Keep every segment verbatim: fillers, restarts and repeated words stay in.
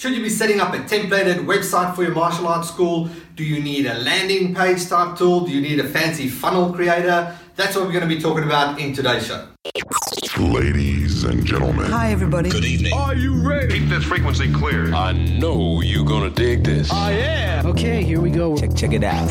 Should you be setting up a templated website for your martial arts school? Do you need a landing page type tool? Do you need a fancy funnel creator? That's what we're going to be talking about in today's show. Ladies and gentlemen. Hi, everybody. Good evening. Are you ready? Keep this frequency clear. I know you're going to dig this. I am. Okay, here we go. Check, check it out.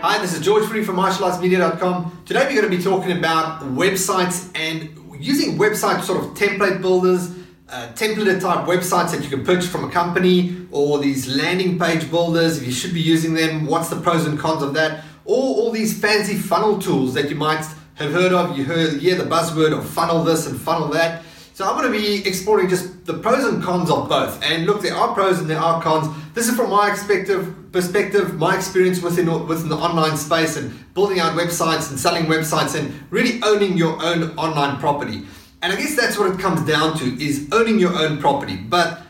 Hi, this is George Faree from Martial Arts Media dot com. Today we're going to be talking about websites and using websites, sort of template builders, uh, templated type websites that you can purchase from a company, or these landing page builders, if you should be using them, what's the pros and cons of that, or all these fancy funnel tools that you might have heard of. You heard, yeah, the buzzword of funnel this and funnel that. So I'm going to be exploring just the pros and cons of both. And look, there are pros and there are cons. This is from my perspective, perspective, my experience within, within the online space and building out websites and selling websites and really owning your own online property. And I guess that's what it comes down to, is owning your own property. But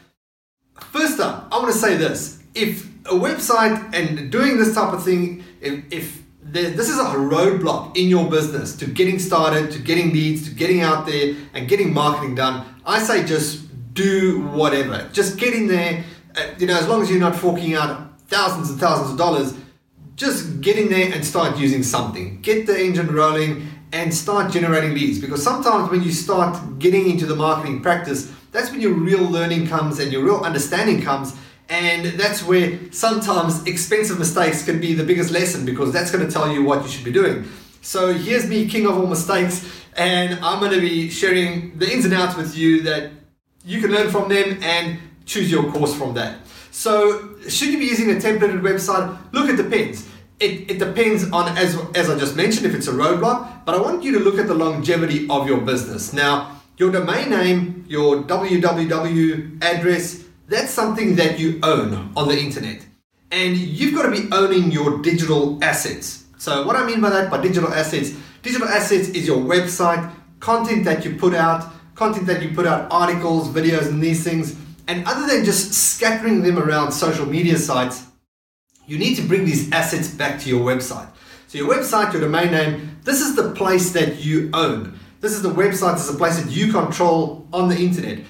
first up, I want to say this. If a website and doing this type of thing, if, if this is a roadblock in your business to getting started, to getting leads, to getting out there and getting marketing done, I say just do whatever. Just get in there. You know, as long as you're not forking out thousands and thousands of dollars, just get in there and start using something. Get the engine rolling and start generating leads. Because sometimes when you start getting into the marketing practice, that's when your real learning comes and your real understanding comes. And that's where sometimes expensive mistakes can be the biggest lesson, because that's going to tell you what you should be doing. So here's me, king of all mistakes, and I'm going to be sharing the ins and outs with you that you can learn from them and choose your course from that. So should you be using a templated website? Look, it depends. It, it depends on, as, as I just mentioned, if it's a roadblock, but I want you to look at the longevity of your business. Now, your domain name, your www address, that's something that you own on the internet. And you've got to be owning your digital assets. So what I mean by that, by digital assets, digital assets is your website, content that you put out, content that you put out, articles, videos, and these things. And other than just scattering them around social media sites, you need to bring these assets back to your website. So your website, your domain name, this is the place that you own. This is the website, this is the place that you control on the internet.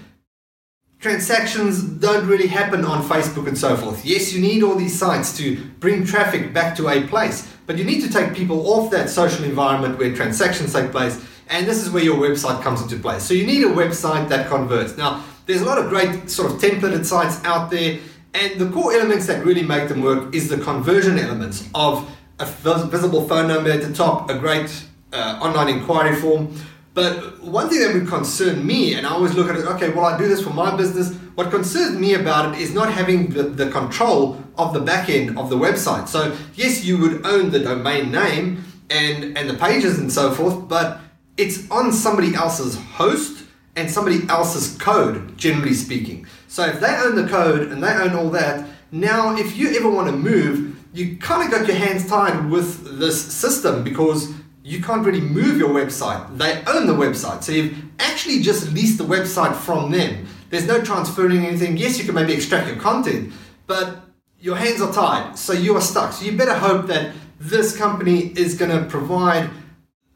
Transactions don't really happen on Facebook and so forth. Yes, you need all these sites to bring traffic back to a place, but you need to take people off that social environment where transactions take place, and this is where your website comes into play. So you need a website that converts. Now, there's a lot of great sort of templated sites out there, and the core elements that really make them work is the conversion elements of a visible phone number at the top, a great uh, online inquiry form. But one thing that would concern me, and I always look at it, okay, well, I do this for my business. What concerns me about it is not having the, the control of the back end of the website. So yes, you would own the domain name and, and the pages and so forth, but it's on somebody else's host and somebody else's code, generally speaking. So if they own the code and they own all that, now if you ever want to move, you kind of got your hands tied with this system, because you can't really move your website. They own the website. So you've actually just leased the website from them. There's no transferring anything. Yes, you can maybe extract your content, but your hands are tied. So you are stuck. So you better hope that this company is going to provide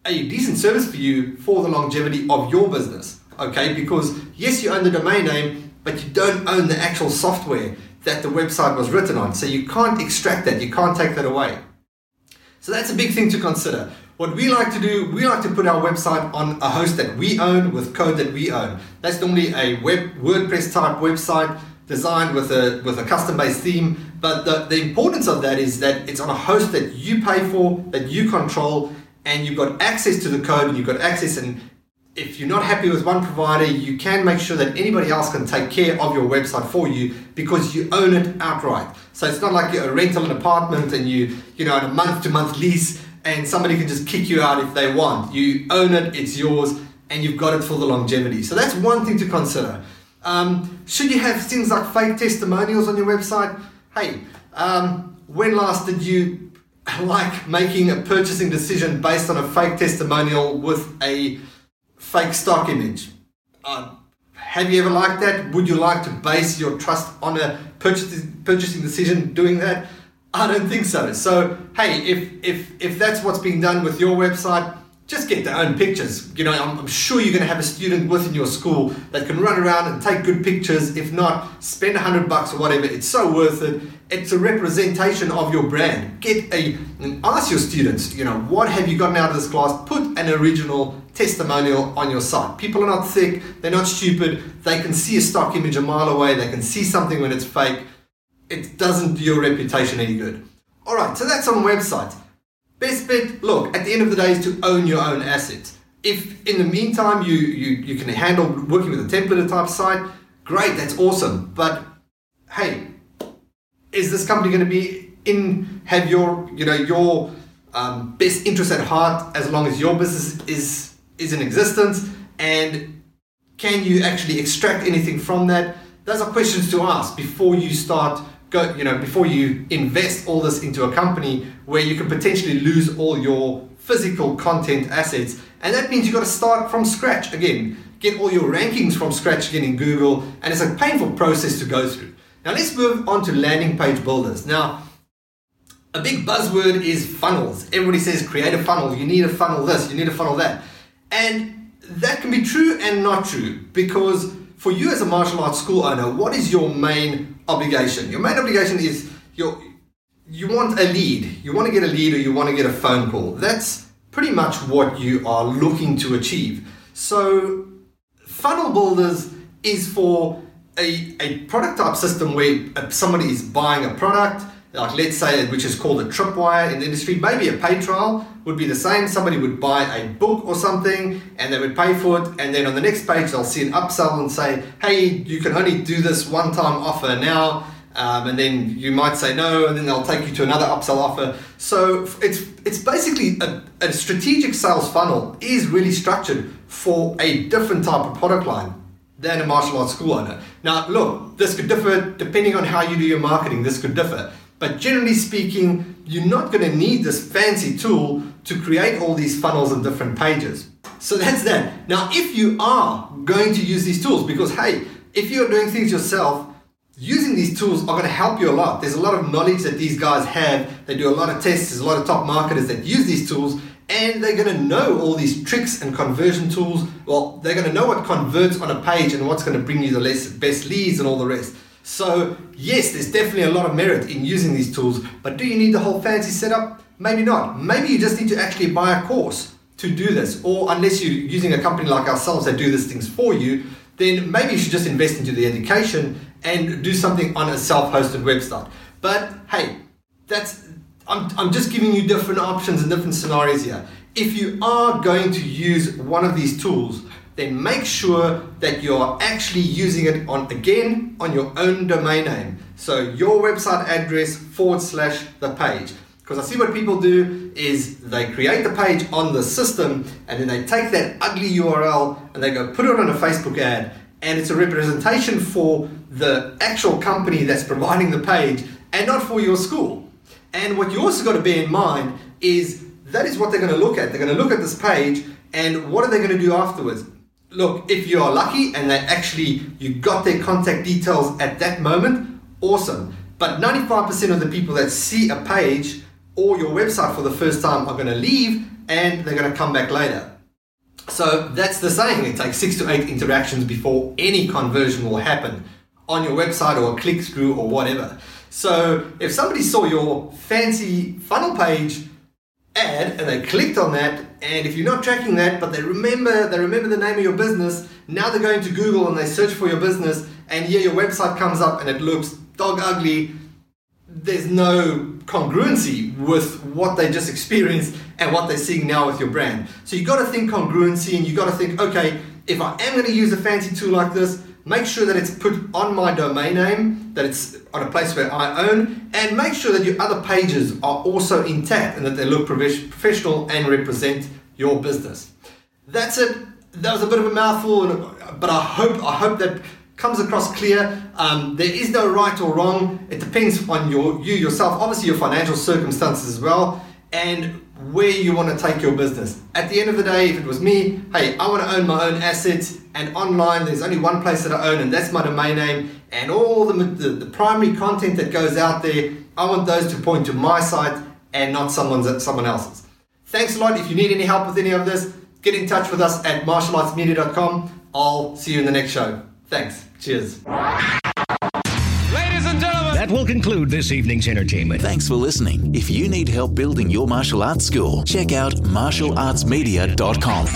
a decent service for you for the longevity of your business. Okay, because yes, you own the domain name, but you don't own the actual software that the website was written on. So you can't extract that. You can't take that away. So that's a big thing to consider. What we like to do, we like to put our website on a host that we own with code that we own. That's normally a web, WordPress type website designed with a with a custom-based theme. But the, the importance of that is that it's on a host that you pay for, that you control, and you've got access to the code and you've got access. And if you're not happy with one provider, you can make sure that anybody else can take care of your website for you, because you own it outright. So it's not like you're renting an apartment and you, you know, on a month-to-month lease, and somebody can just kick you out if they want. You own it, it's yours, and you've got it for the longevity. So that's one thing to consider. Um, should you have things like fake testimonials on your website? Hey, um, when last did you like making a purchasing decision based on a fake testimonial with a fake stock image? Uh, have you ever liked that? Would you like to base your trust on a purchase, purchasing decision doing that? I don't think so. So, hey, if if if that's what's being done with your website, just get their own pictures. You know, I'm, I'm sure you're going to have a student within your school that can run around and take good pictures. If not, spend a hundred bucks or whatever. It's so worth it. It's a representation of your brand. Get a and ask your students, you know, what have you gotten out of this class? Put an original testimonial on your site. People are not thick. They're not stupid. They can see a stock image a mile away. They can see something when it's fake. It doesn't do your reputation any good. All right, so that's on websites. Best bet, look, at the end of the day is to own your own assets. If in the meantime you, you, you can handle working with a template type site, great, that's awesome. But hey, is this company going to be in, have your, you know, your um, best interest at heart as long as your business is, is in existence? And can you actually extract anything from that? Those are questions to ask before you start Go, you know, before you invest all this into a company where you can potentially lose all your physical content assets. And that means you've got to start from scratch again, get all your rankings from scratch again in Google. And it's a painful process to go through. Now let's move on to landing page builders. Now, a big buzzword is funnels. Everybody says create a funnel. You need a funnel this, you need a funnel that. And that can be true and not true, because for you as a martial arts school owner, what is your main obligation? Your main obligation is your, you want a lead. You want to get a lead or you want to get a phone call. That's pretty much what you are looking to achieve. So funnel builders is for a, a product type system where somebody is buying a product, like let's say, which is called a tripwire in the industry. Maybe a paid trial would be the same. Somebody would buy a book or something and they would pay for it. And then on the next page, they'll see an upsell and say, hey, you can only do this one time offer now. Um, and then you might say no, and then they'll take you to another upsell offer. So it's, it's basically a, a strategic sales funnel is really structured for a different type of product line than a martial arts school owner. Now, look, this could differ depending on how you do your marketing. This could differ. But generally speaking, you're not going to need this fancy tool to create all these funnels and different pages. So that's that. Now, if you are going to use these tools, because hey, if you're doing things yourself, using these tools are going to help you a lot. There's a lot of knowledge that these guys have. They do a lot of tests. There's a lot of top marketers that use these tools, and they're going to know all these tricks and conversion tools. Well, they're going to know what converts on a page and what's going to bring you the best leads and all the rest. So yes, there's definitely a lot of merit in using these tools, but do you need the whole fancy setup? Maybe not. Maybe you just need to actually buy a course to do this, or unless you're using a company like ourselves that do these things for you, then maybe you should just invest into the education and do something on a self-hosted website. But hey, that's I'm, I'm just giving you different options and different scenarios here. If you are going to use one of these tools, then make sure that you're actually using it on, again, on your own domain name. So your website address forward slash the page. Because I see what people do is they create the page on the system and then they take that ugly U R L and they go put it on a Facebook ad, and it's a representation for the actual company that's providing the page and not for your school. And what you also got to bear in mind is that is what they're going to look at. They're going to look at this page, and what are they going to do afterwards? Look, if you are lucky and they actually, you got their contact details at that moment, awesome. But ninety-five percent of the people that see a page or your website for the first time are going to leave, and they're going to come back later. So that's the saying, it takes six to eight interactions before any conversion will happen on your website or a click through or whatever. So if somebody saw your fancy funnel page ad and they clicked on that, and if you're not tracking that, but they remember they remember the name of your business, now they're going to Google and they search for your business, and here your website comes up and it looks dog ugly. There's no congruency with what they just experienced and what they're seeing now with your brand. So you got to think congruency, and you got to think, okay, if I am going to use a fancy tool like this, make sure that it's put on my domain name, that it's on a place where I own, and make sure that your other pages are also intact and that they look professional and represent your business. That's it. That was a bit of a mouthful, but I hope I hope that comes across clear. Um, there is no right or wrong. It depends on your you yourself, obviously your financial circumstances as well, and where you want to take your business. At the end of the day, if it was me, hey, I want to own my own assets, and online there's only one place that I own, and that's my domain name, and all the, the, the primary content that goes out there, I want those to point to my site and not someone's someone else's. Thanks a lot. If you need any help with any of this, get in touch with us at martial arts media dot com. I'll see you in the next show. Thanks. Cheers. That will conclude this evening's entertainment. Thanks for listening. If you need help building your martial arts school, check out martial arts media dot com.